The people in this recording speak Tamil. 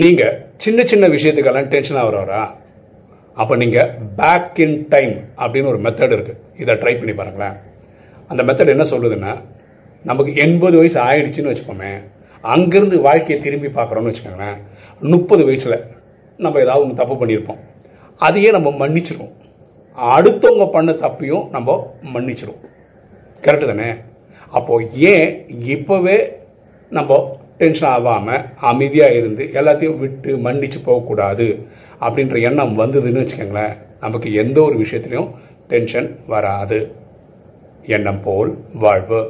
நீங்க சின்ன சின்ன விஷயத்துக்கெல்லாம் டென்ஷன் ஆகிறவரா, அப்போ நீங்க பேக் இன் டைம் அப்படின்னு ஒரு மெத்தட் இருக்கு, இதை ட்ரை பண்ணி பாருங்களேன். அந்த மெத்தட் என்ன சொல்லுதுன்னா, நமக்கு 80 வயசு ஆயிடுச்சுன்னு வச்சுக்கோமே, அங்கிருந்து வாழ்க்கையை திரும்பி பார்க்குறோன்னு வச்சுக்கோங்களேன். 30 வயசுல நம்ம ஏதாவது ஒன்று தப்பு பண்ணியிருப்போம், அதையே நம்ம மன்னிச்சிருவோம், அடுத்தவங்க பண்ண தப்பையும் நம்ம மன்னிச்சிருவோம். கரெக்டு தானே? அப்போது ஏன் இப்போவே நம்ம டென்ஷன் ஆகாமல் அமைதியாக இருந்து எல்லாத்தையும் விட்டு மன்னிச்சு போகக்கூடாது அப்படின்ற எண்ணம் வந்ததுன்னு வச்சுக்கோங்களேன், நமக்கு எந்த ஒரு விஷயத்துலையும் டென்ஷன் வராது. எண்ணம் போல் வாழ்வு.